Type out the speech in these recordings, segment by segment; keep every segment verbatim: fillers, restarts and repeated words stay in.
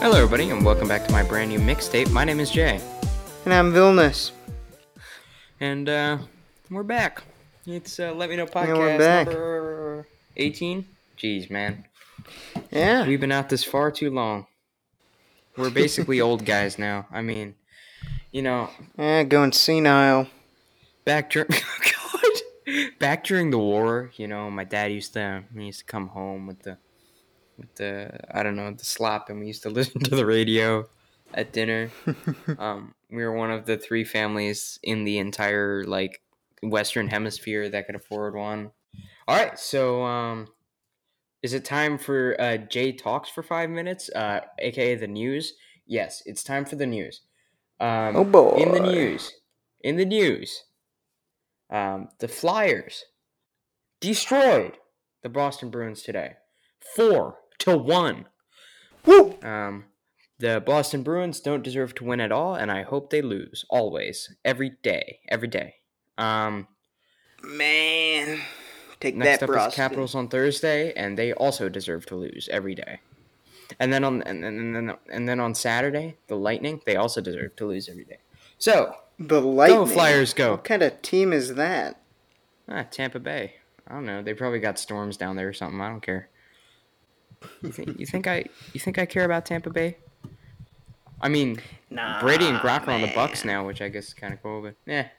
Hello everybody and welcome back to my brand new mixtape. My name is Jay. And I'm Vilnius. And uh, we're back. It's uh, Let Me Know podcast yeah, number eighteen. Jeez, man. Yeah. We've been out this far too long. We're basically old guys now. I mean, you know. Yeah, going senile. Back during, God, back during the war, you know, my dad used to he used to come home with the with the I don't know the slop, and we used to listen to the radio at dinner. um, we were one of the three families in the entire like Western Hemisphere that could afford one. All right, so. Um, Is it time for uh, Jay Talks for five minutes, uh, a k a the news? Yes, it's time for the news. Um, oh, boy. In the news. In the news. Um, the Flyers destroyed the Boston Bruins today. Four to one. Woo! Um, the Boston Bruins don't deserve to win at all, and I hope they lose. Always. Every day. Every day. Um, Man... Take Next that, up Boston. Is Capitals on Thursday, and they also deserve to lose every day. And then on and, and, and then and then on Saturday, the Lightning, they also deserve to lose every day. So the Lightning, go Flyers, go! What kind of team is that? Ah, Tampa Bay. I don't know. They probably got storms down there or something. I don't care. You think you think I you think I care about Tampa Bay? I mean, nah, Brady and Grock man. Are on the Bucks now, which I guess is kind of cool, but yeah.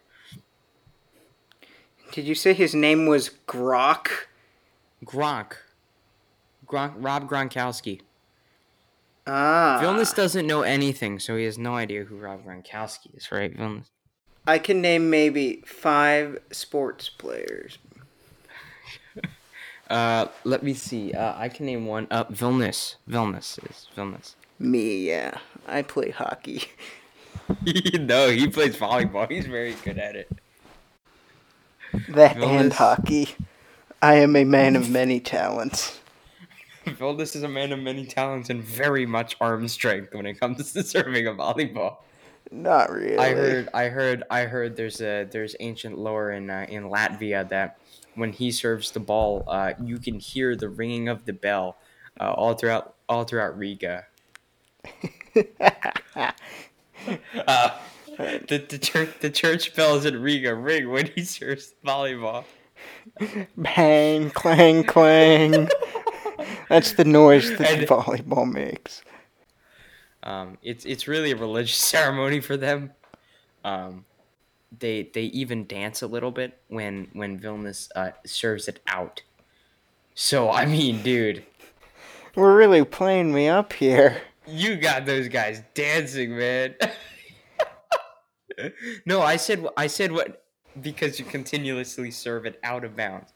Did you say his name was Grock? Grock. Grock Rob Gronkowski. Ah. Vilnius doesn't know anything, so he has no idea who Rob Gronkowski is, right, Vilnius? I can name maybe five sports players. uh, let me see. Uh, I can name one. Uh, Vilnius. Vilnius is Vilnius. Me, yeah. I play hockey. No, he plays volleyball. He's very good at it. That Vilnius. And hockey. I am a man of many talents. Vilnius is a man of many talents and very much arm strength when it comes to serving a volleyball. Not really. I heard. I heard. I heard. There's a there's ancient lore in uh, in Latvia that when he serves the ball, uh, you can hear the ringing of the bell uh, all throughout all throughout Riga. uh, The, the church the church bells in Riga ring when he serves volleyball. Bang, clang, clang. That's the noise that and, volleyball makes. Um, it's it's really a religious ceremony for them. Um, they they even dance a little bit when when Vilnius uh, serves it out. So I mean, dude, we're really playing me up here. You got those guys dancing, man. No, I said I said what because you continuously serve it out of bounds.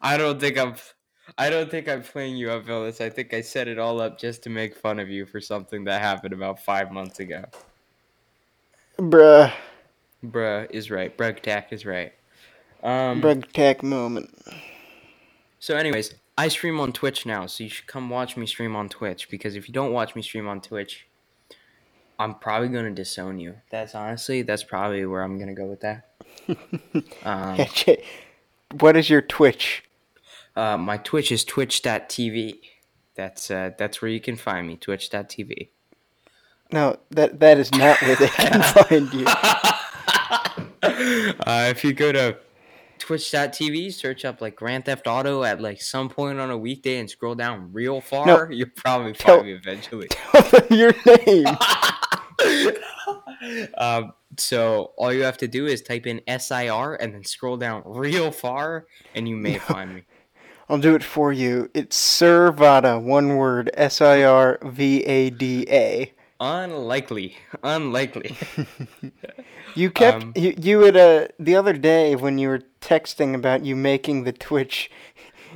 I don't think I'm I don't think I'm playing you up, Vilnius. I think I set it all up just to make fun of you for something that happened about five months ago. Bruh. Bruh is right. Brugtack is right. Um, Brugtack moment. So, anyways, I stream on Twitch now, so you should come watch me stream on Twitch because if you don't watch me stream on Twitch. I'm probably going to disown you. That's honestly, that's probably where I'm going to go with that. um, what is your Twitch? Uh, my Twitch is twitch dot t v. That's uh, that's where you can find me, twitch dot t v. No, that that is not where they can find you. uh, if you go to twitch dot t v, search up like Grand Theft Auto at like some point on a weekday and scroll down real far, no, you'll probably tell, find me eventually. Tell them your name. um, so all you have to do is type in S I R and then scroll down real far and you may no, find me. I'll do it for you. It's Sirvada, one word, S I R V A D A. Unlikely. Unlikely. You kept um, you, you had uh, the other day when you were texting about you making the Twitch,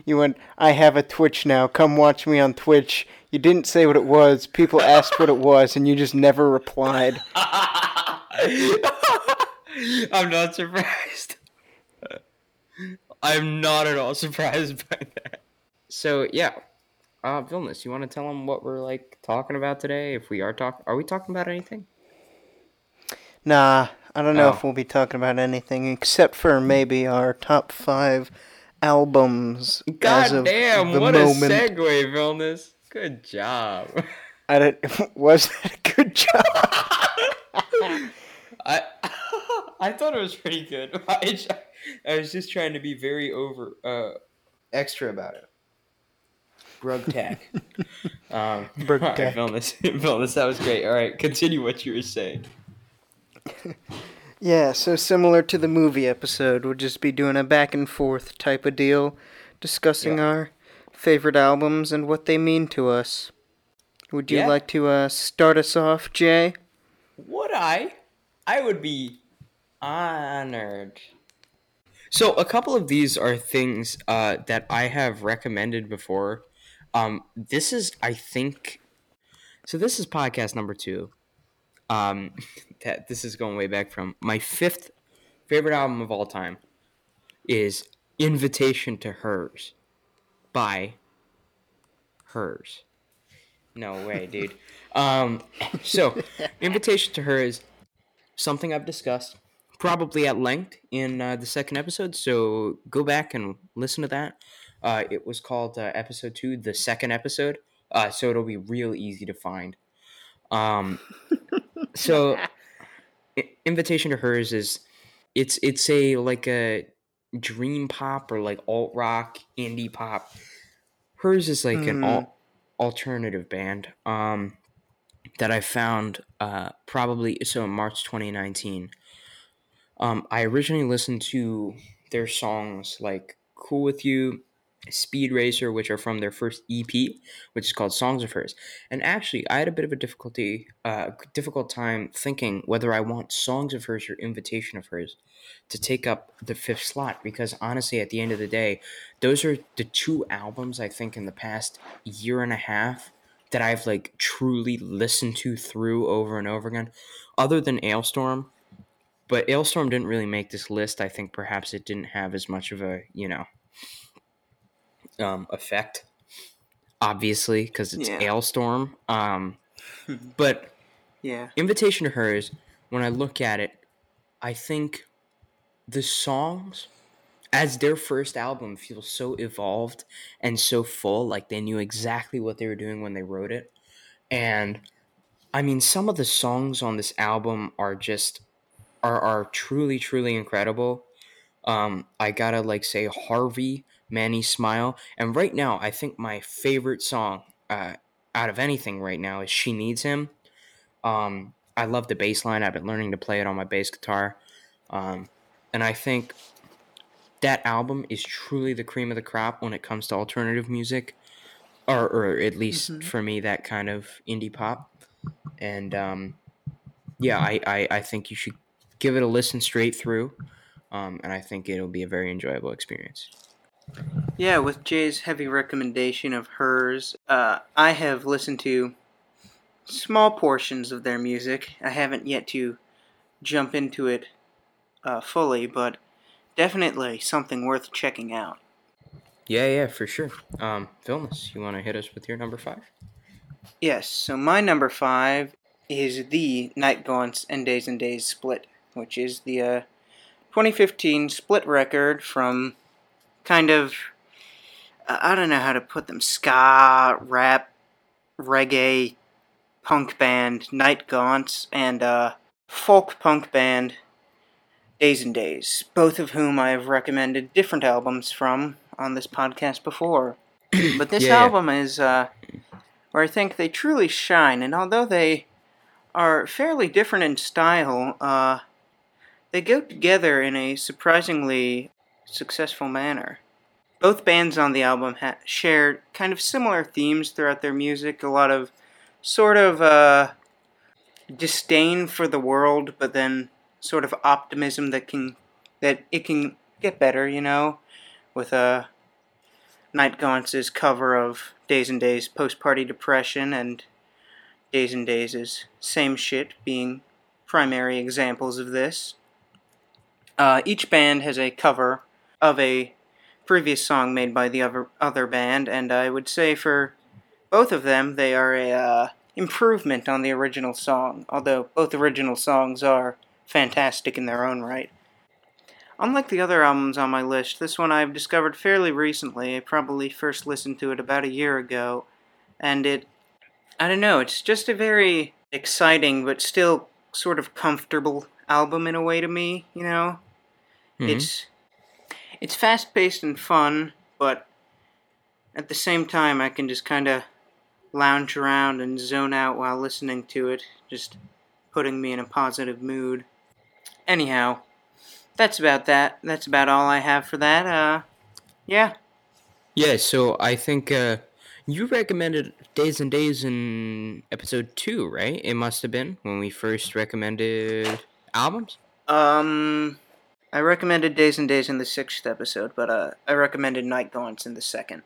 you went, I have a Twitch now, come watch me on Twitch. You didn't say what it was. People asked what it was, and you just never replied. I'm not surprised. I'm not at all surprised by that. So, yeah. Uh, Vilnius, you want to tell them what we're, like, talking about today? If we are talking... Are we talking about anything? Nah. I don't know oh. if we'll be talking about anything, except for maybe our top five albums. God damn, what moment. A segue, Vilnius. Good job. I don't. Was that a good job? I I thought it was pretty good. I, I was just trying to be very over uh, extra about it. Brugtack. um, Brugtack. Right, Vilnius, Vilnius, that was great. All right, continue what you were saying. Yeah, so similar to the movie episode, we'll just be doing a back and forth type of deal, discussing yeah. our favorite albums and what they mean to us. Would you yeah. like to uh, start us off, Jay? Would I? I would be honored. So a couple of these are things uh, that I have recommended before. Um, this is, I think, so this is podcast number two. Um, that this is going way back from my fifth favorite album of all time is Invitation to Hers by Hers. No way, dude. Um, so Invitation to Hers, something I've discussed probably at length in uh, the second episode. So go back and listen to that. Uh, it was called uh, episode two, the second episode. Uh, so it'll be real easy to find. Um, so Invitation to Hers is, it's, it's a, like a dream pop or like alt rock indie pop. Hers is like mm. an al- alternative band, um, that I found, uh, probably, so in March, twenty nineteen, um, I originally listened to their songs like Cool With You, Speed Racer, which are from their first E P, which is called Songs of Hers. And actually, I had a bit of a difficulty, uh, difficult time thinking whether I want Songs of Hers or Invitation of Hers to take up the fifth slot, because honestly, at the end of the day, those are the two albums I think in the past year and a half that I've like truly listened to through over and over again, other than Alestorm. But Alestorm didn't really make this list. I think perhaps it didn't have as much of a, you know, um, effect, obviously, because it's yeah. Alestorm. Um, but yeah, Invitation to Hers, when I look at it, I think the songs, as their first album, feels so evolved and so full, like they knew exactly what they were doing when they wrote it. And, I mean, some of the songs on this album are just, are are truly, truly incredible. Um, I gotta, like, say Harvey, Manny Smile. And right now, I think my favorite song uh, out of anything right now is She Needs Him. Um, I love the bass line. I've been learning to play it on my bass guitar. Um, and I think that album is truly the cream of the crop when it comes to alternative music, or, or at least mm-hmm. for me, that kind of indie pop. And um, yeah, I, I, I think you should give it a listen straight through, um, and I think it'll be a very enjoyable experience. Yeah, with Jay's heavy recommendation of Hers, uh, I have listened to small portions of their music. I haven't yet to jump into it uh, fully, but definitely something worth checking out. Yeah, yeah, for sure. Um, Vilnius, you want to hit us with your number five? Yes, so my number five is the Night Gaunts and Days and Days split, which is the uh, twenty fifteen split record from kind of, uh, I don't know how to put them, ska, rap, reggae, punk band Night Gaunts and uh, folk punk band Days and Days, both of whom I have recommended different albums from on this podcast before. But this yeah, album yeah. is uh, where I think they truly shine, and although they are fairly different in style, uh, they go together in a surprisingly successful manner. Both bands on the album ha- share kind of similar themes throughout their music, a lot of sort of uh, disdain for the world, but then sort of optimism that can that it can get better, you know, with uh, Night Gaunts' cover of Days and Days' Post-Party Depression and Days and Days' Same Shit being primary examples of this. Uh, each band has a cover of a previous song made by the other, other band, and I would say for both of them, they are a uh, improvement on the original song, although both original songs are fantastic in their own right. Unlike the other albums on my list, this one I've discovered fairly recently. I probably first listened to it about a year ago, and it I don't know, it's just a very exciting but still sort of comfortable album in a way to me, you know? Mm-hmm. It's it's fast-paced and fun, but at the same time I can just kind of lounge around and zone out while listening to it, just putting me in a positive mood. Anyhow, that's about that. That's about all I have for that. Uh, yeah. Yeah, so I think uh, you recommended Days and Days in episode two, right? It must have been when we first recommended albums? Um, I recommended Days and Days in the sixth episode, but uh, I recommended Night Gaunts in the second.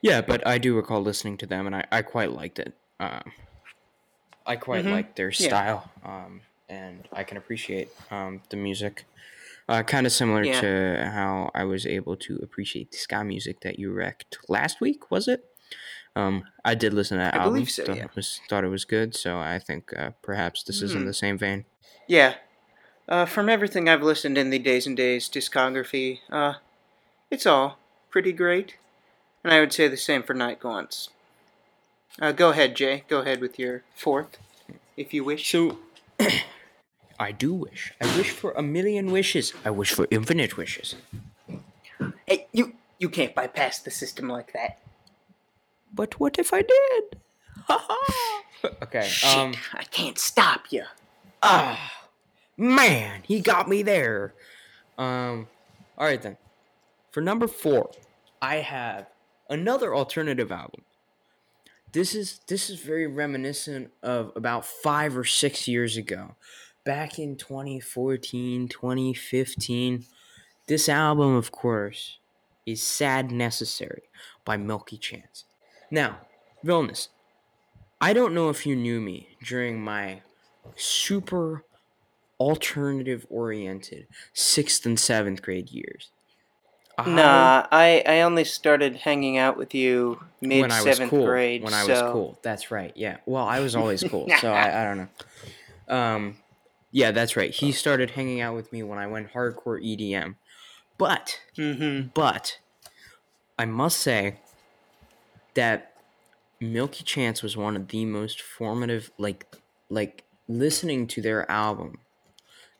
Yeah, but I do recall listening to them, and I, I quite liked it. Um, I quite mm-hmm. liked their style, yeah. um, and I can appreciate um, the music. Uh, kind of similar yeah. to how I was able to appreciate the ska music that you wrecked last week, was it? Um, I did listen to that I album. I believe so, thought, yeah. it was, thought it was good, so I think uh, perhaps this mm-hmm. is in the same vein. Yeah. Uh, from everything I've listened in the Days and Days discography, uh, it's all pretty great. And I would say the same for Night Gaunts. Uh, go ahead, Jay. Go ahead with your fourth, if you wish. So, I do wish. I wish for a million wishes. I wish for infinite wishes. Hey, you, you can't bypass the system like that. But what if I did? Ha Okay, Shit, um... I can't stop you. Ah, oh, man, he got me there. Um, all right then. For number four, I have another alternative album. This is this is very reminiscent of about five or six years ago. Back in twenty fourteen, twenty fifteen, this album, of course, is Sadnecessary by Milky Chance. Now, Vilnius, I don't know if you knew me during my super alternative-oriented sixth and seventh grade years. I, nah, I, I only started hanging out with you mid-seventh cool, grade. When I so. was cool, that's right, yeah. Well, I was always cool, so I, I don't know. Um, yeah, that's right. He started hanging out with me when I went hardcore E D M. But, mm-hmm. but, I must say that Milky Chance was one of the most formative, like, like listening to their album.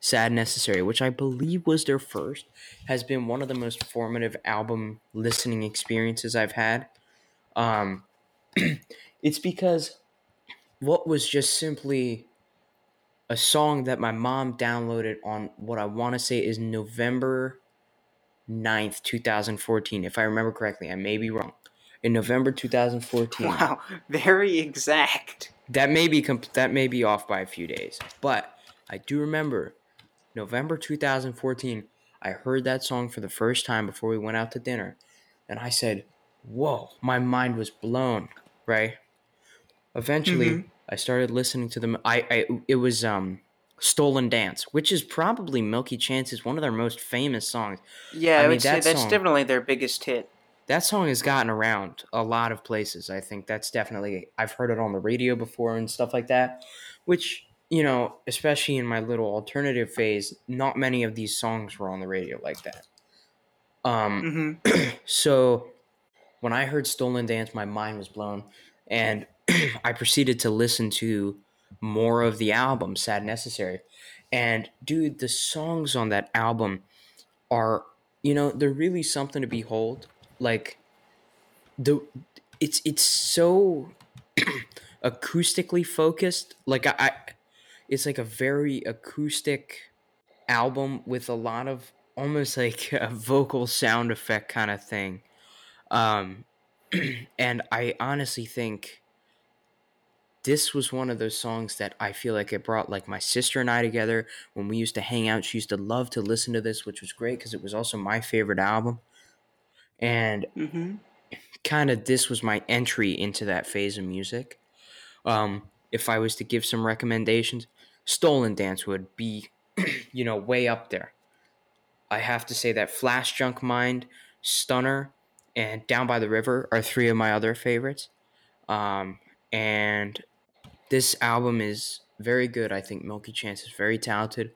Sadnecessary, which I believe was their first, has been one of the most formative album listening experiences I've had. Um, it's because what was just simply a song that my mom downloaded on what I want to say is November ninth, two thousand fourteen, if I remember correctly. I may be wrong. In November two thousand fourteen. Wow, very exact. That may be comp- that may be off by a few days, but I do remember November two thousand fourteen, I heard that song for the first time before we went out to dinner. And I said, whoa, my mind was blown, right? Eventually, mm-hmm. I started listening to them. I, I It was um, Stolen Dance, which is probably Milky Chance's, one of their most famous songs. Yeah, I, I mean, would that say that's song, definitely their biggest hit. That song has gotten around a lot of places. I think that's definitely, I've heard it on the radio before and stuff like that, which, you know, especially in my little alternative phase, not many of these songs were on the radio like that. Um, mm-hmm. So when I heard Stolen Dance, my mind was blown, and I proceeded to listen to more of the album, Sadnecessary. And, dude, the songs on that album are, you know, they're really something to behold. Like, the it's it's so acoustically focused. Like, I... I It's like a very acoustic album with a lot of almost like a vocal sound effect kind of thing. Um, and I honestly think this was one of those songs that I feel like it brought like my sister and I together. When we used to hang out, she used to love to listen to this, which was great because it was also my favorite album. And mm-hmm. kind of this was my entry into that phase of music. Um, if I was to give some recommendations, Stolen Dance would be, you know, way up there. I have to say that Flash Junk Mind, Stunner, and Down by the River are three of my other favorites. Um, and this album is very good. I think Milky Chance is very talented.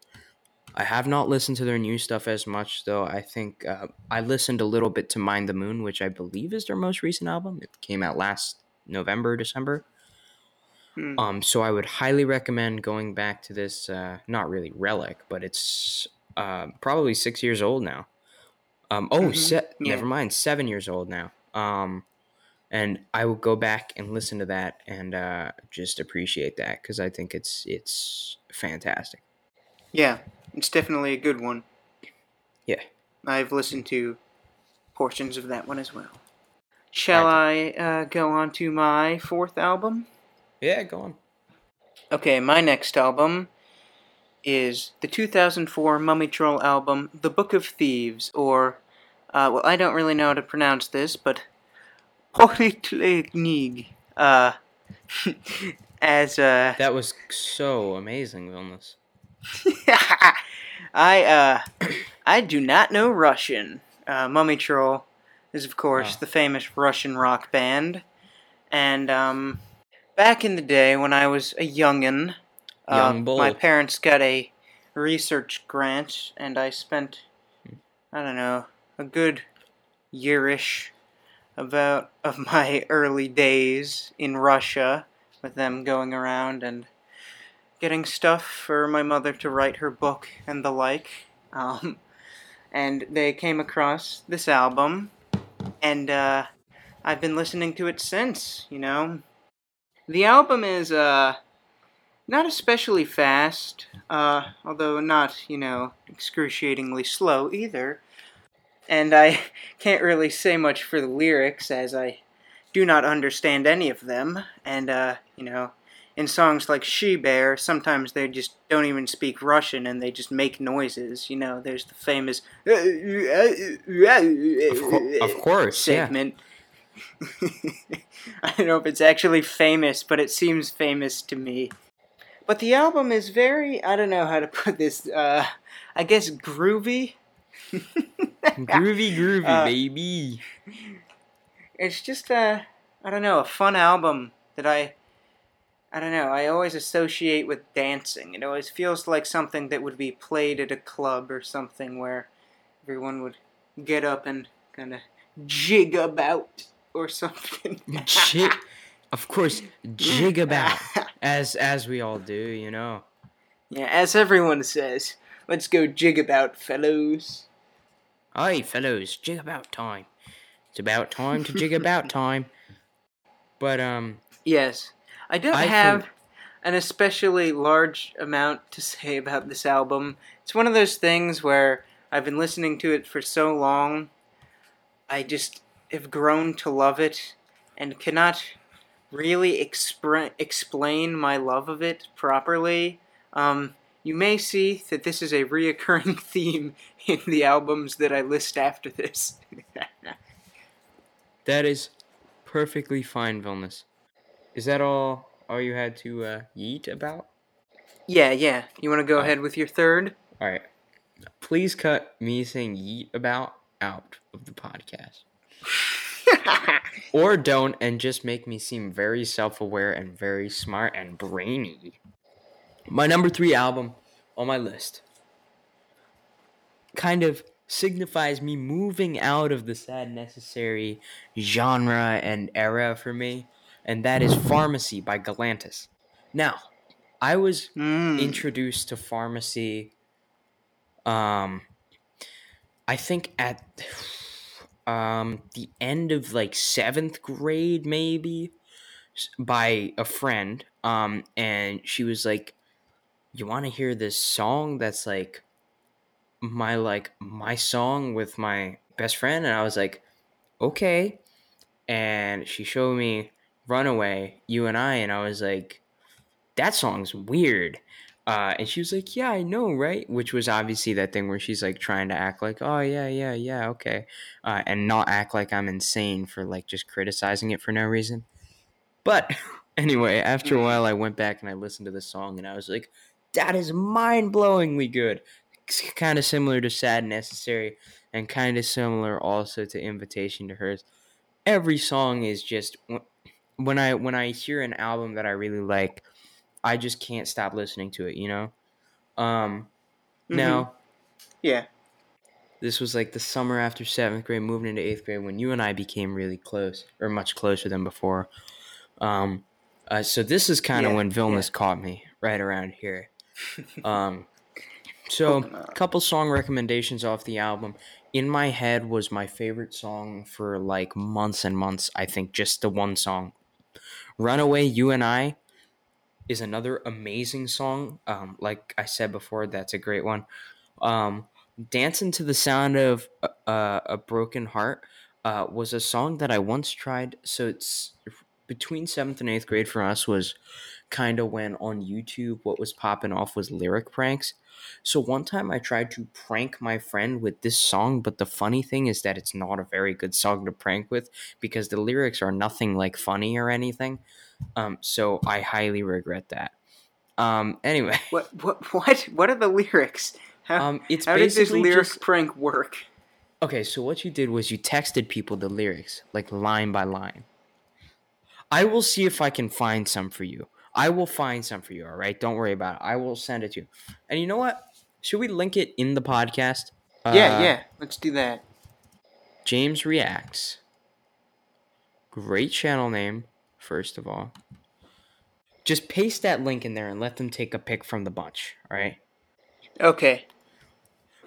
I have not listened to their new stuff as much, though. I think uh, I listened a little bit to Mind the Moon, which I believe is their most recent album. It came out last November, December. Hmm. Um, so I would highly recommend going back to this, uh, not really relic, but it's uh, probably six years old now. Um, oh, mm-hmm. se- yeah. never mind, seven years old now. Um, and I will go back and listen to that and uh, just appreciate that because I think it's it's fantastic. Yeah, it's definitely a good one. Yeah. I've listened to portions of that one as well. Shall I, I uh, go on to my fourth album? Yeah, go on. Okay, my next album is the two thousand four Mumiy Troll album, The Book of Thieves, or, uh, well, I don't really know how to pronounce this, but Polyteknik, uh, as, uh... That was so amazing, Vilnius. I, uh, I do not know Russian. Uh, Mumiy Troll is, of course, oh. the famous Russian rock band, and, um... back in the day, when I was a youngin', uh, Young my parents got a research grant, and I spent, I don't know, a good year-ish about of my early days in Russia, with them going around and getting stuff for my mother to write her book and the like. Um, and they came across this album, and uh, I've been listening to it since, you know. The album is, uh, not especially fast, uh, although not, you know, excruciatingly slow either, and I can't really say much for the lyrics, as I do not understand any of them, and, uh, you know, in songs like She Bear, sometimes they just don't even speak Russian, and they just make noises, you know, there's the famous Of, co- of course, segment. Yeah. I don't know if it's actually famous, but it seems famous to me. But the album is very, I don't know how to put this, uh, I guess groovy. groovy, groovy, uh, baby. It's just a, I don't know, a fun album that I, I don't know, I always associate with dancing. It always feels like something that would be played at a club or something where everyone would get up and kind of jig about. Or something. Jig, of course, jig about, as as we all do, you know. Yeah, as everyone says, let's go jig about, fellows. Aye, fellows, jig about time. It's about time to jig about time. But um. Yes, I don't I have think... an especially large amount to say about this album. It's one of those things where I've been listening to it for so long, I just. have grown to love it, and cannot really expre- explain my love of it properly. Um, you may see that this is a reoccurring theme in the albums that I list after this. That is perfectly fine, Vilnius. Is that all, all you had to uh, yeet about? Yeah, yeah. You want to go all ahead right. with your third? All right. Please cut me saying yeet about out of the podcast. Or don't, and just make me seem very self-aware and very smart and brainy. My number three album on my list kind of signifies me moving out of the Sadnecessary genre and era for me, and that is Pharmacy by Galantis. Now, I was mm. introduced to Pharmacy, um, I think at... Um, the end of like seventh grade, maybe, by a friend. Um, and she was like, "You want to hear this song? That's like my like my song with my best friend." And I was like, "Okay." And she showed me "Runaway," "You and I," and I was like, "That song's weird." Uh, and she was like, "Yeah, I know, right?" Which was obviously that thing where she's like trying to act like, "Oh yeah, yeah, yeah, okay," uh, and not act like I'm insane for like just criticizing it for no reason. But anyway, after a while, I went back and I listened to the song, and I was like, "That is mind-blowingly good." Kind of similar to Sadnecessary, and kind of similar also to Invitation to Hers. Every song is just when I when I hear an album that I really like. I just can't stop listening to it, you know? Um, mm-hmm. Now, yeah, this was like the summer after seventh grade, moving into eighth grade, when you and I became really close, or much closer than before. Um, Uh, so this is kind of yeah, when Vilnius yeah. caught me, right around here. Um, so a couple song recommendations off the album. In My Head was my favorite song for like months and months. I think just the one song. Runaway, You and I is another amazing song. Um, like I said before, that's a great one. Um, Dancing to the Sound of uh, a Broken Heart uh, was a song that I once tried. So it's between seventh and eighth grade for us was kind of when on YouTube what was popping off was lyric pranks. So one time I tried to prank my friend with this song, but the funny thing is that it's not a very good song to prank with because the lyrics are nothing like funny or anything. Um, so I highly regret that. Um, anyway. What, what, what, what are the lyrics? How, um, it's how did this lyric just, prank work? Okay, so what you did was you texted people the lyrics, like line by line. I will see if I can find some for you. I will find some for you, all right? Don't worry about it. I will send it to you. And you know what? Should we link it in the podcast? Yeah, uh, yeah. Let's do that. James Reacts. Great channel name, first of all. Just paste that link in there and let them take a pick from the bunch, all right? Okay.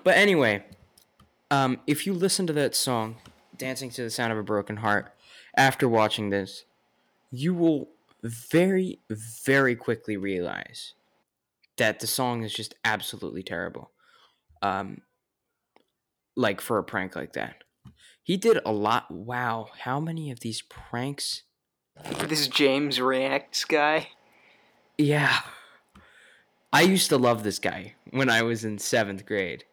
But anyway, um, if you listen to that song, Dancing to the Sound of a Broken Heart, after watching this, you will very, very quickly realize that the song is just absolutely terrible. Um, like for a prank like that. He did a lot. Wow, how many of these pranks? This James Reacts guy? Yeah. I used to love this guy when I was in seventh grade.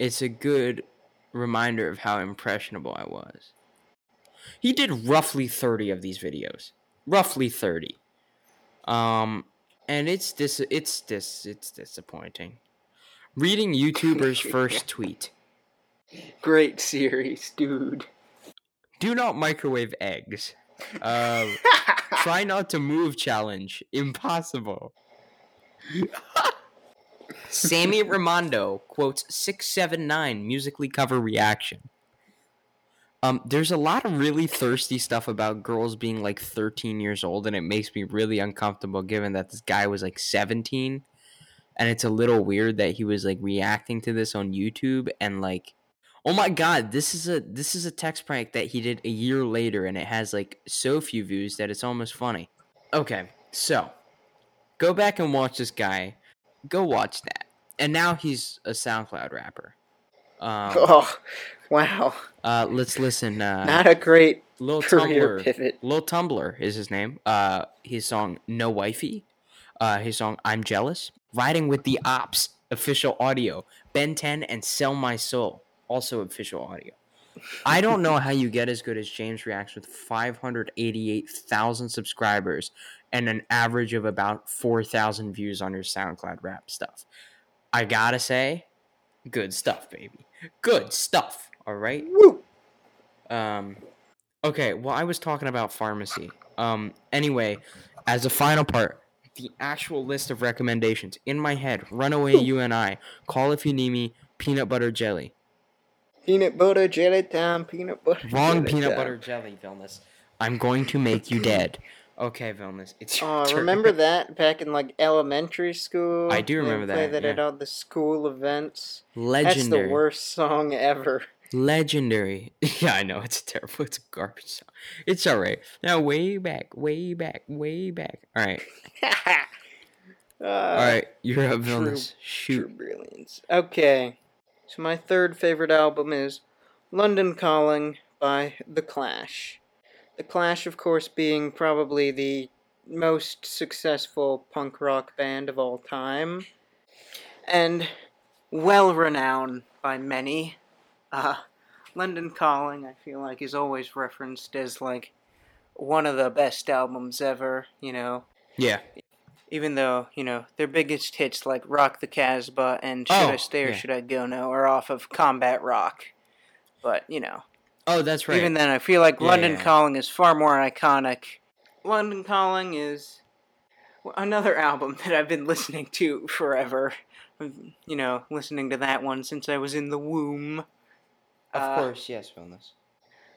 It's a good reminder of how impressionable I was. He did roughly thirty of these videos. Roughly thirty. Um, and it's dis- it's dis- it's disappointing. Reading YouTuber's first tweet. Great series, dude. Do not microwave eggs. Uh, try not to move challenge. Impossible. Sammy Raimondo quotes six seven nine musically cover reaction. Um, there's a lot of really thirsty stuff about girls being like thirteen years old, and it makes me really uncomfortable given that this guy was like seventeen, and it's a little weird that he was like reacting to this on YouTube and like, oh my god, this is a this is a text prank that he did a year later, and it has like so few views that it's almost funny. Okay, so go back and watch this guy. Go watch that. And now he's a SoundCloud rapper. Um, oh, wow. Uh, let's listen. Uh, Not a great Lil career Tumblr. Pivot. Lil Tumblr is his name. Uh, his song, No Wifey. Uh, his song, I'm Jealous. Riding with the Ops, official audio. Ben ten and Sell My Soul, also official audio. I don't know how you get as good as James Reacts with five hundred eighty-eight thousand subscribers and an average of about four thousand views on your SoundCloud rap stuff. I gotta say, good stuff, baby. Good stuff, all right? Woo! Um, okay, well, I was talking about Pharmacy. Um, anyway, as a final part, the actual list of recommendations. In My Head, Runaway, You and I, Call If You Need Me, Peanut Butter Jelly. Peanut butter jelly time, peanut butter Wrong jelly peanut time. butter jelly, Vilnius. I'm going to make you dead. Okay, Vilnius, it's your uh, turn. Remember that back in, like, elementary school? I do remember that, play that yeah. at all the school events. Legendary. That's the worst song ever. Legendary. Yeah, I know, it's terrible. It's a garbage song. It's all right. Now, way back, way back, way back. All right. uh, all right, you're up, Vilnius. Shoot. True brilliance. Okay. So my third favorite album is London Calling by The Clash. The Clash, of course, being probably the most successful punk rock band of all time, and well-renowned by many. Uh, London Calling, I feel like, is always referenced as, like, one of the best albums ever, you know? Yeah. Even though, you know, their biggest hits like Rock the Casbah and Should oh, I Stay or yeah. Should I Go Now are off of Combat Rock. But, you know. Oh, that's right. Even then, I feel like yeah, London yeah. Calling is far more iconic. London Calling is another album that I've been listening to forever. You know, listening to that one since I was in the womb. Of uh, course, yes, Vilnius.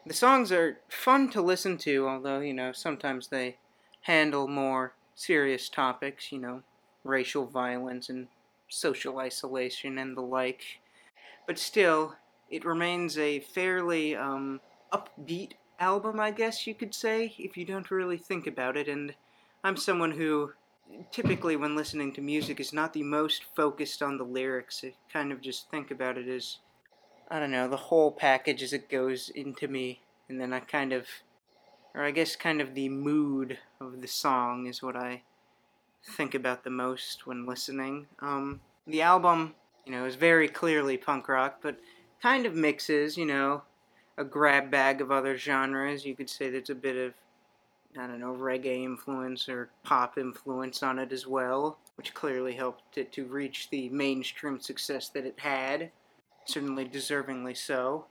The songs are fun to listen to, although, you know, sometimes they handle more serious topics, you know, racial violence and social isolation and the like. But still, it remains a fairly um, upbeat album, I guess you could say, if you don't really think about it. And I'm someone who, typically when listening to music, is not the most focused on the lyrics. I kind of just think about it as, I don't know, the whole package as it goes into me. And then I kind of, or I guess kind of the mood of the song is what I think about the most when listening. Um, the album, you know, is very clearly punk rock, but kind of mixes, you know, a grab bag of other genres. You could say there's a bit of, I don't know, reggae influence or pop influence on it as well, which clearly helped it to reach the mainstream success that it had, certainly deservingly so.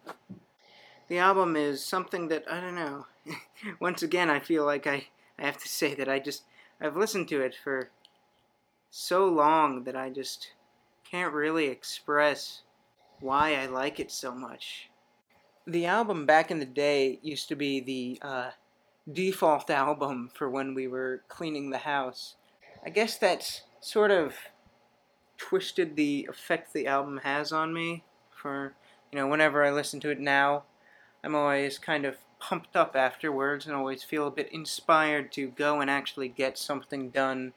The album is something that, I don't know, once again, I feel like I, I have to say that I just, I've listened to it for so long that I just can't really express why I like it so much. The album back in the day used to be the uh, default album for when we were cleaning the house. I guess that's sort of twisted the effect the album has on me for, you know, whenever I listen to it now, I'm always kind of pumped up afterwards and always feel a bit inspired to go and actually get something done,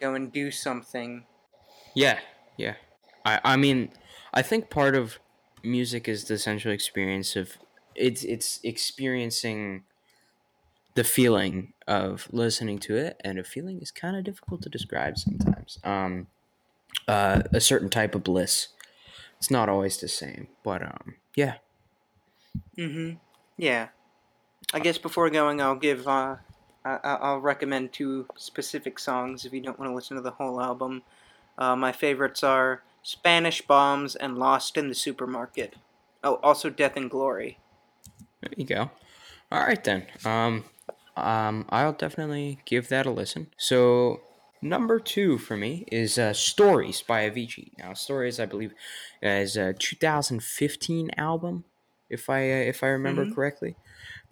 go and do something. Yeah, yeah. I, I mean, I think part of music is the central experience of, it's it's experiencing the feeling of listening to it, and a feeling is kind of difficult to describe sometimes. Um, uh, a certain type of bliss. It's not always the same, but um, yeah. Mm-hmm. Yeah. I guess before going, I'll give, uh, I- I'll recommend two specific songs if you don't want to listen to the whole album. Uh, my favorites are Spanish Bombs and Lost in the Supermarket. Oh, also Death and Glory. There you go. All right, then. Um, um, I'll definitely give that a listen. So, number two for me is uh, Stories by Avicii. Now, Stories, I believe, is a two thousand fifteen album, if I uh, if I remember mm-hmm. correctly.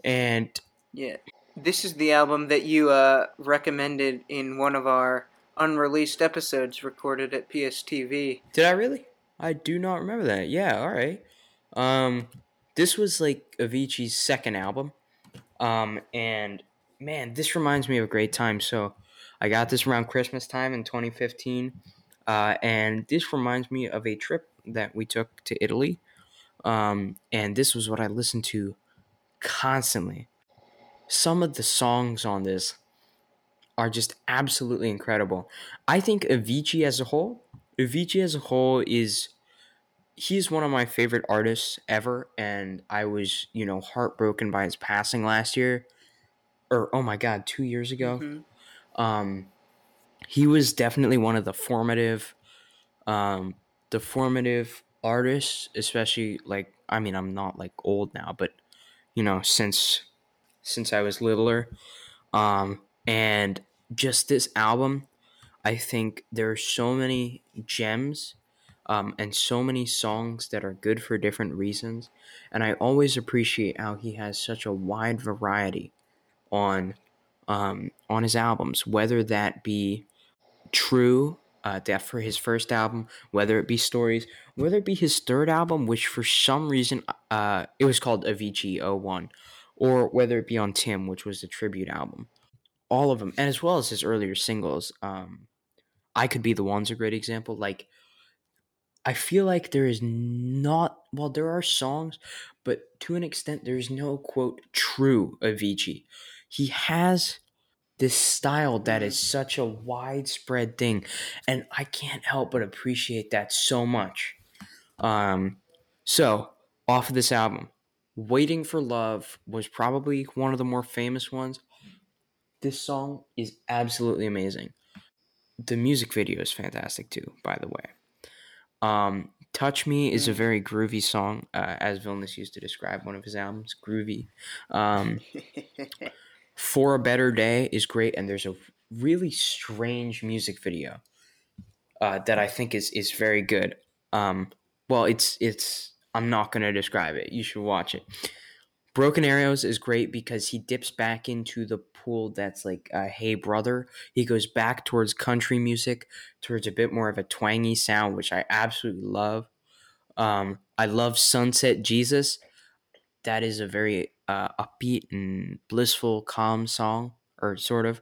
And yeah, this is the album that you uh, recommended in one of our unreleased episodes recorded at P S T V. Did I really? I do not remember that. Yeah, all right. Um, this was like Avicii's second album. Um, and man, this reminds me of a great time. So I got this around Christmas time in twenty fifteen. Uh, and this reminds me of a trip that we took to Italy. Um, and this was what I listened to constantly. Some of the songs on this are just absolutely incredible. I think Avicii as a whole, Avicii as a whole is, he's one of my favorite artists ever. And I was, you know, heartbroken by his passing last year, or, oh my God, two years ago. Mm-hmm. Um, he was definitely one of the formative, um, the formative artists, especially like, I mean, I'm not like old now, but you know, since, since I was littler, um, and just this album, I think there are so many gems um, and so many songs that are good for different reasons. And I always appreciate how he has such a wide variety on um, on his albums, whether that be True, uh, that for his first album, whether it be Stories, whether it be his third album, which for some reason, uh, it was called Avicii oh one, or whether it be on Tim, which was the tribute album. All of them, and as well as his earlier singles. Um, I Could Be the One's a great example. Like, I feel like there is not, well, there are songs, but to an extent, there's no, quote, true Avicii. He has this style that is such a widespread thing, and I can't help but appreciate that so much. Um, so, off of this album, Waiting for Love was probably one of the more famous ones. This song is absolutely amazing. The music video is fantastic too, by the way. Um, Touch Me is a very groovy song, uh, as Vilnius used to describe one of his albums, groovy. Um, For a Better Day is great, and there's a really strange music video uh, that I think is is very good. Um, well, it's it's I'm not going to describe it. You should watch it. Broken Arrows is great because he dips back into the pool that's like, uh, hey, brother. He goes back towards country music, towards a bit more of a twangy sound, which I absolutely love. Um, I love Sunset Jesus. That is a very uh, upbeat and blissful, calm song, or sort of.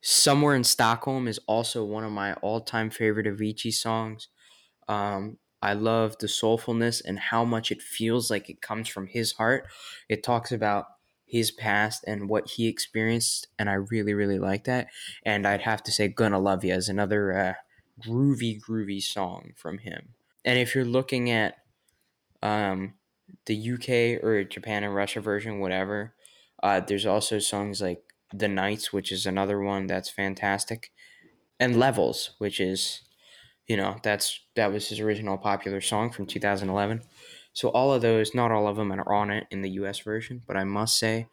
Somewhere in Stockholm is also one of my all-time favorite Avicii songs. Um, I love the soulfulness and how much it feels like it comes from his heart. It talks about his past and what he experienced, and I really, really like that. And I'd have to say Gonna Love Ya is another uh, groovy, groovy song from him. And if you're looking at um, the U K or Japan and Russia version, whatever, uh, there's also songs like The Nights, which is another one that's fantastic, and Levels, which is, you know, that's that was his original popular song from two thousand eleven. So all of those, not all of them are on it in the U S version, but I must say,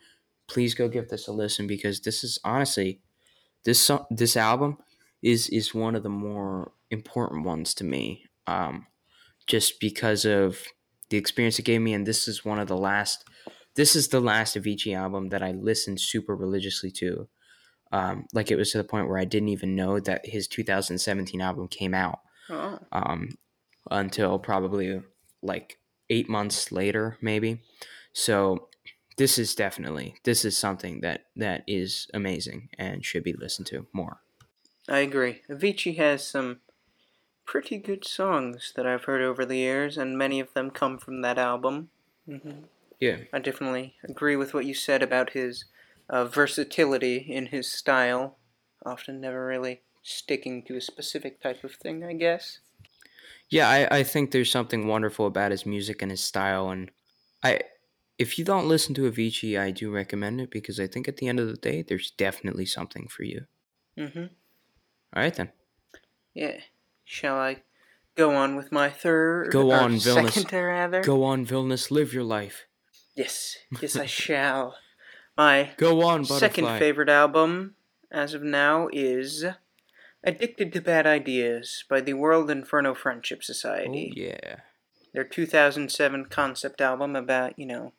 please go give this a listen, because this is honestly, this this album is is one of the more important ones to me, um, just because of the experience it gave me, and this is one of the last. This is the last Avicii album that I listened super religiously to. Um, like, it was to the point where I didn't even know that his two thousand seventeen album came out oh. um, until probably like eight months later, maybe. So this is definitely, this is something that, that is amazing and should be listened to more. I agree. Avicii has some pretty good songs that I've heard over the years, and many of them come from that album. Mm-hmm. Yeah, I definitely agree with what you said about his uh, versatility in his style, often never really sticking to a specific type of thing, I guess. Yeah, I, I think there's something wonderful about his music and his style, and I, if you don't listen to Avicii, I do recommend it, because I think at the end of the day, there's definitely something for you. Mm-hmm. All right, then. Yeah. Shall I go on with my third? Go on, Vilnius. Second, rather? Go on, Vilnius. Live your life. Yes, yes, I shall. My Go on, second favorite album, as of now, is Addicted to Bad Ideas by the World Inferno Friendship Society. Oh, yeah. Their two thousand seven concept album about, you know,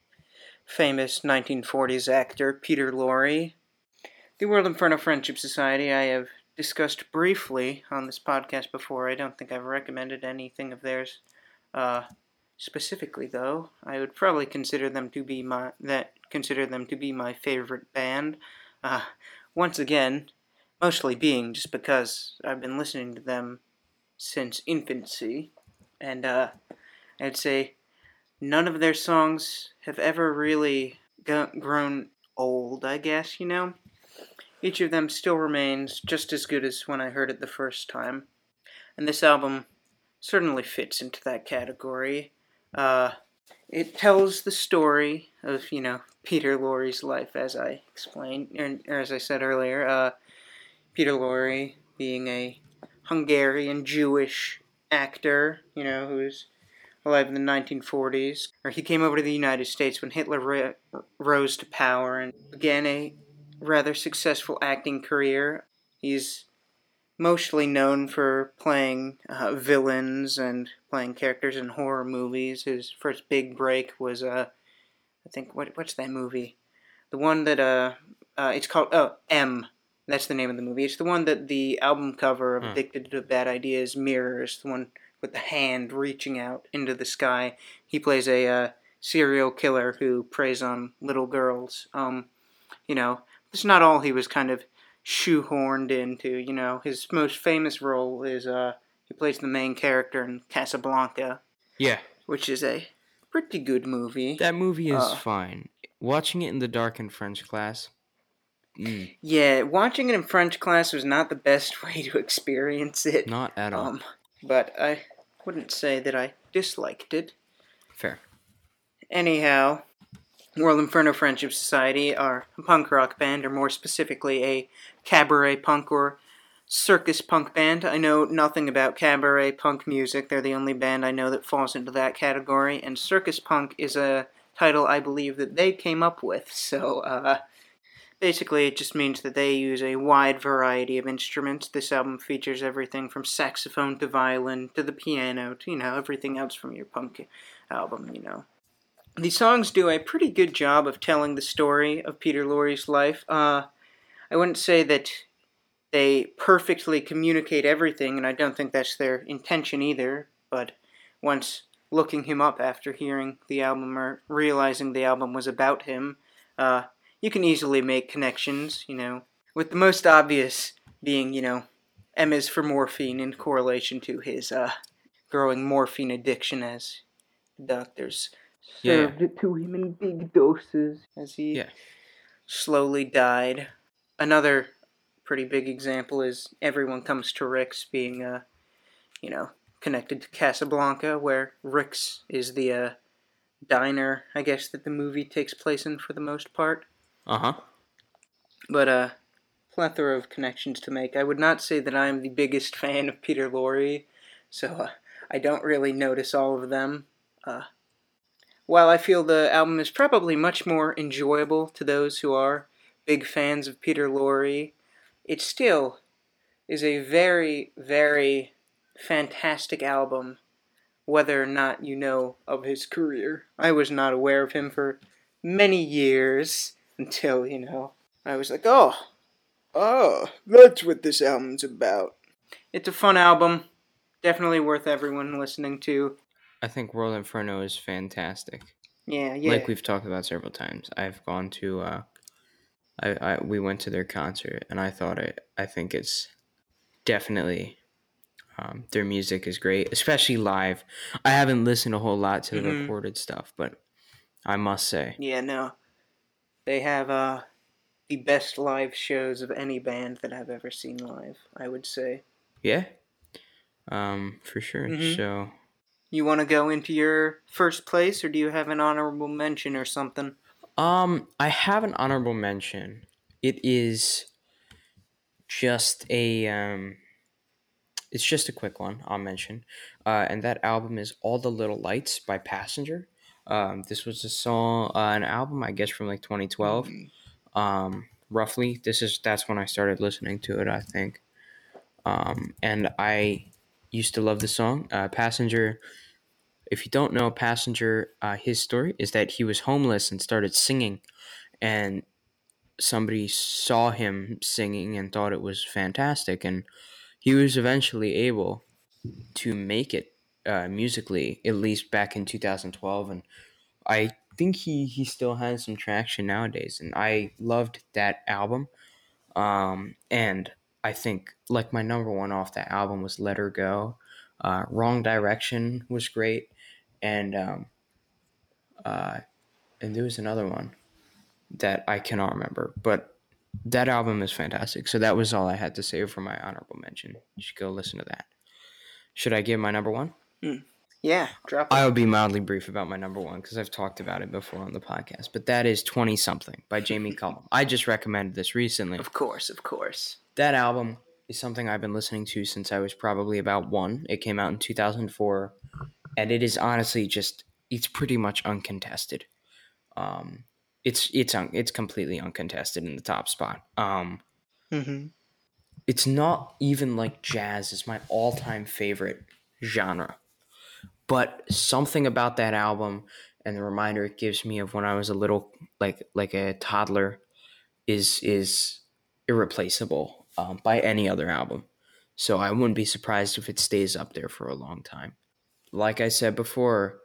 famous nineteen forties actor Peter Lorre. The World Inferno Friendship Society I have discussed briefly on this podcast before. I don't think I've recommended anything of theirs, uh... specifically, though, I would probably consider them to be my that consider them to be my favorite band. Uh, once again, mostly being just because I've been listening to them since infancy, and uh, I'd say none of their songs have ever really go- grown old. I guess, you know, each of them still remains just as good as when I heard it the first time, and this album certainly fits into that category. Uh, it tells the story of, you know, Peter Lorre's life, as I explained, or, or as I said earlier. Uh, Peter Lorre being a Hungarian Jewish actor, you know, who was alive in the nineteen forties. Or he came over to the United States when Hitler re- rose to power and began a rather successful acting career. He's mostly known for playing uh, villains and playing characters in horror movies. His first big break was, uh, I think, what what's that movie? The one that, uh, uh, it's called, oh, M. That's the name of the movie. It's the one that the album cover of Addicted to Bad Ideas mirrors, the one with the hand reaching out into the sky. He plays a uh, serial killer who preys on little girls. Um, you know, it's not all he was kind of shoehorned into, you know. His most famous role is uh he plays the main character in Casablanca. Yeah. Which is a pretty good movie. That movie is uh, fine. Watching it in the dark in French class. Mm. Yeah, watching it in French class was not the best way to experience it. Not at all. Um, but I wouldn't say that I disliked it. Fair. Anyhow, World Inferno Friendship Society are a punk rock band, or more specifically a cabaret punk or circus punk band. I know nothing about cabaret punk music. They're the only band I know that falls into that category, and circus punk is a title I believe that they came up with. So uh, basically it just means that they use a wide variety of instruments. This album features everything from saxophone to violin to the piano to, you know, everything else from your punk album, you know. The songs do a pretty good job of telling the story of Peter Lorre's life. Uh, I wouldn't say that they perfectly communicate everything, and I don't think that's their intention either, but once looking him up after hearing the album or realizing the album was about him, uh, you can easily make connections, you know, with the most obvious being, you know, M is for morphine in correlation to his uh, growing morphine addiction as doctors served yeah. it to him in big doses as he yeah. slowly died. Another pretty big example is Everyone Comes to Rick's being, uh, you know, connected to Casablanca, where Rick's is the uh, diner, I guess, that the movie takes place in for the most part. Uh-huh. But a plethora of connections to make. I would not say that I'm the biggest fan of Peter Lorre, so uh, I don't really notice all of them. Uh, while I feel the album is probably much more enjoyable to those who are big fans of Peter Lorre, it still is a very, very fantastic album, whether or not you know of his career. I was not aware of him for many years until, you know, I was like, oh, oh, that's what this album's about. It's a fun album. Definitely worth everyone listening to. I think World Inferno is fantastic. Yeah, yeah. Like we've talked about several times. I've gone to, uh, I, I we went to their concert, and I thought it, I think it's definitely... Um, their music is great, especially live. I haven't listened a whole lot to the mm-hmm. recorded stuff, but I must say. Yeah, no. They have uh, the best live shows of any band that I've ever seen live, I would say. Yeah, um, for sure. Mm-hmm. So, you want to go into your first place, or do you have an honorable mention or something? Um, I have an honorable mention. It is just a... Um, It's just a quick one I'll mention, uh, and that album is All the Little Lights by Passenger. Um, this was a song, uh, an album, I guess, from like twenty twelve, um, roughly. This is that's when I started listening to it, I think. Um, and I used to love the song. Uh, Passenger, if you don't know Passenger, uh, his story is that he was homeless and started singing, and somebody saw him singing and thought it was fantastic, and he was eventually able to make it uh, musically, at least back in two thousand twelve, and I think he, he still has some traction nowadays, and I loved that album, um, and I think, like, my number one off that album was Let Her Go, uh, Wrong Direction was great, and, um, uh, and there was another one that I cannot remember, but... That album is fantastic. So that was all I had to say for my honorable mention. You should go listen to that. Should I give my number one? Mm. Yeah, drop it. I'll be mildly brief about my number one because I've talked about it before on the podcast. But that is twenty-something by Jamie Cullum. I just recommended this recently. Of course, of course. That album is something I've been listening to since I was probably about one. It came out in two thousand four. And it is honestly just, it's pretty much uncontested. Um... It's it's un, it's completely uncontested in the top spot. Um, mm-hmm. It's not even like jazz is my all-time favorite genre. But something about that album and the reminder it gives me of when I was a little, like like a toddler, is, is irreplaceable um, by any other album. So I wouldn't be surprised if it stays up there for a long time. Like I said before...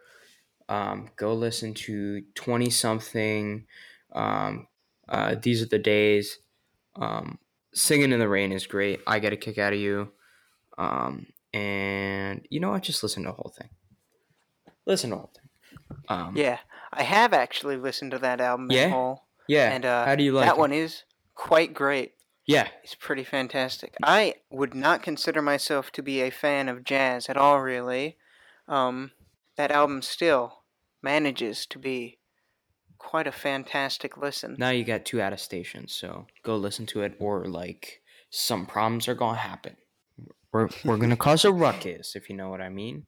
Um, go listen to twenty-something, um, uh, These Are the Days, um, Singing in the Rain is great, I Get a Kick Out of You, um, and you know what, just listen to the whole thing. Listen to the whole thing. Um, yeah, I have actually listened to that album yeah? in whole. Yeah, and, uh, how do you like that it? One is quite great. Yeah. It's pretty fantastic. I would not consider myself to be a fan of jazz at all, really. Um... That album still manages to be quite a fantastic listen. Now you got two out of station, so go listen to it, or like some problems are gonna happen. We're we're gonna cause a ruckus, if you know what I mean.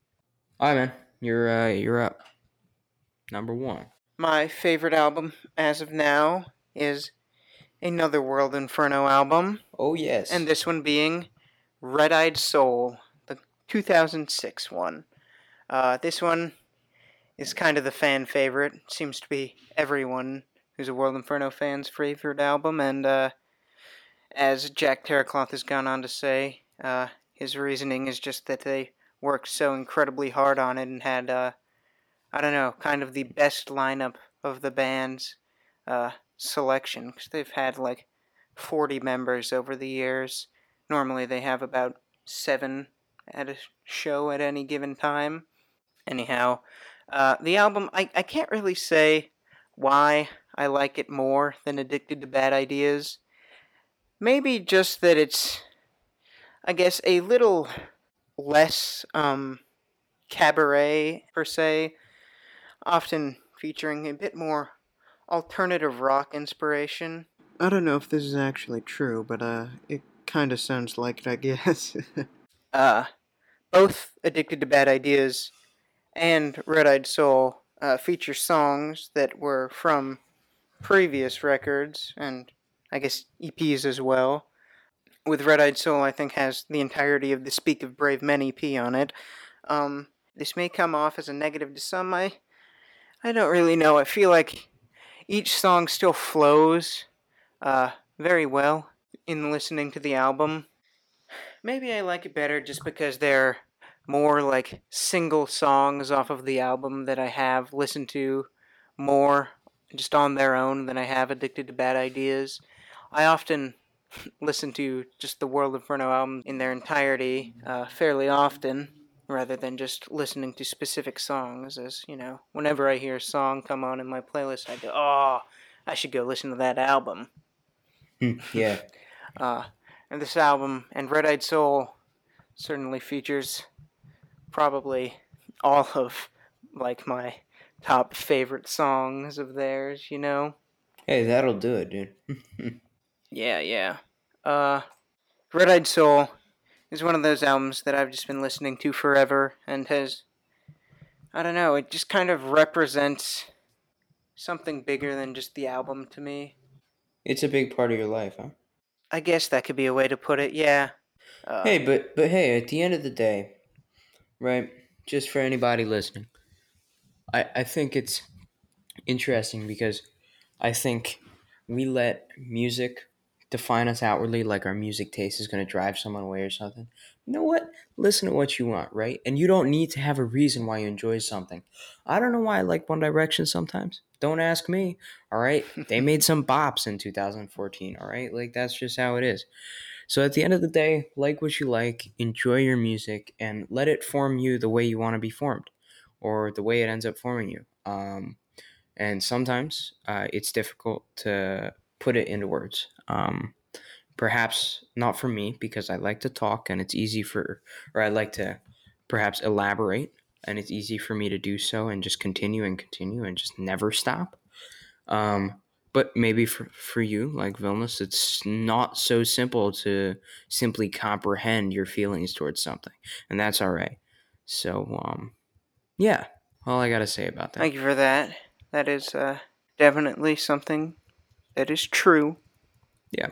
All right, man, you're uh, you're up. Number one. My favorite album as of now is another World Inferno album. Oh yes. And this one being Red-Eyed Soul, the two thousand six one. Uh, this one is kind of the fan favorite. Seems to be everyone who's a World Inferno fan's favorite album. And uh, as Jack Terracloth has gone on to say, uh, his reasoning is just that they worked so incredibly hard on it and had, uh, I don't know, kind of the best lineup of the band's uh, selection. Because they've had like forty members over the years. Normally they have about seven at a show at any given time. Anyhow, uh, the album, I, I can't really say why I like it more than Addicted to Bad Ideas. Maybe just that it's, I guess, a little less um, cabaret, per se, often featuring a bit more alternative rock inspiration. I don't know if this is actually true, but uh, it kind of sounds like it, I guess. uh, both Addicted to Bad Ideas and Red-Eyed Soul uh, feature songs that were from previous records, and I guess E Ps as well. With Red-Eyed Soul, I think, has the entirety of the Speak of Brave Men E P on it. Um, this may come off as a negative to some. I, I don't really know. I feel like each song still flows uh, very well in listening to the album. Maybe I like it better just because they're more like single songs off of the album that I have listened to more just on their own than I have Addicted to Bad Ideas. I often listen to just the World Inferno album in their entirety uh, fairly often rather than just listening to specific songs. As, you know, whenever I hear a song come on in my playlist, I go, oh, I should go listen to that album. Yeah. uh, and this album and Red-Eyed Soul certainly features probably all of, like, my top favorite songs of theirs, you know? Hey, that'll do it, dude. yeah, yeah. Uh, Red-Eyed Soul is one of those albums that I've just been listening to forever and has, I don't know, it just kind of represents something bigger than just the album to me. It's a big part of your life, huh? I guess that could be a way to put it, yeah. Uh, hey, but but hey, at the end of the day, right, just for anybody listening, I, I think it's interesting because I think we let music define us outwardly, like our music taste is going to drive someone away or something. You know what? Listen to what you want, right? And you don't need to have a reason why you enjoy something. I don't know why I like One Direction sometimes. Don't ask me, all right? They made some bops in two thousand fourteen, all right? Like, that's just how it is. So at the end of the day, like what you like, enjoy your music, and let it form you the way you want to be formed, or the way it ends up forming you. Um, and sometimes uh, it's difficult to put it into words. Um, perhaps not for me, because I like to talk, and it's easy for, or I like to perhaps elaborate, and it's easy for me to do so and just continue and continue and just never stop. Um But maybe for, for you, like Vilnius, it's not so simple to simply comprehend your feelings towards something. And that's all right. So, um, yeah, all I got to say about that. Thank you for that. That is uh, definitely something that is true. Yeah.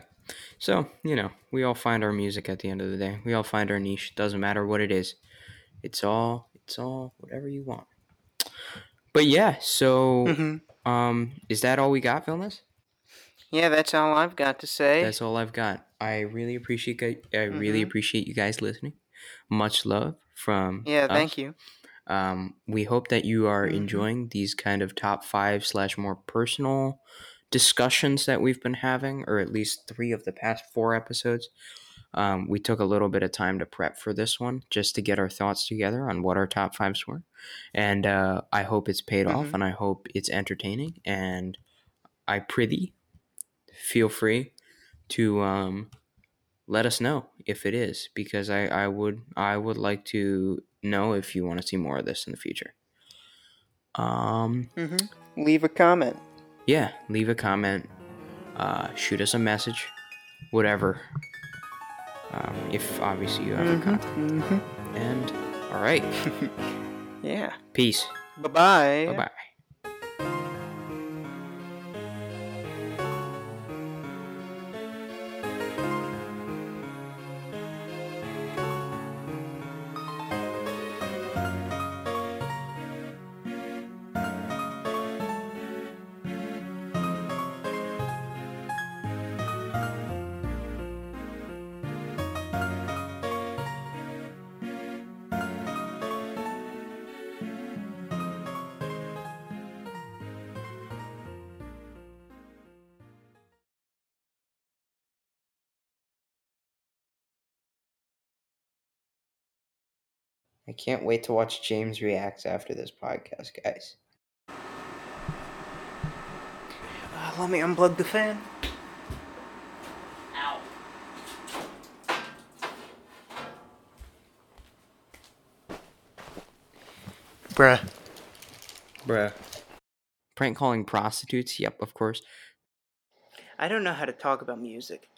So, you know, we all find our music at the end of the day. We all find our niche. Doesn't matter what it is. It's all, it's all whatever you want. But yeah, so... Mm-hmm. Um, is that all we got, Vilnius? Yeah, that's all I've got to say. That's all I've got. I really appreciate I mm-hmm. really appreciate you guys listening. Much love from Yeah, us. Thank you. Um, we hope that you are mm-hmm. enjoying these kind of top five slash more personal discussions that we've been having, or at least three of the past four episodes. Um, we took a little bit of time to prep for this one just to get our thoughts together on what our top fives were. And uh, I hope it's paid mm-hmm. off, and I hope it's entertaining. And I prithee, feel free to um, let us know if it is, because I, I would I would like to know if you want to see more of this in the future. Um, mm-hmm. Leave a comment. Yeah, leave a comment. Uh, shoot us a message. Whatever. Um, if obviously you have mm-hmm, a contact. Mm-hmm. And, all right. Yeah. Peace. Bye-bye. Bye-bye. I can't wait to watch James reacts after this podcast, guys. Uh, let me unplug the fan. Ow. Bruh. Bruh. Prank calling prostitutes? Yep, of course. I don't know how to talk about music.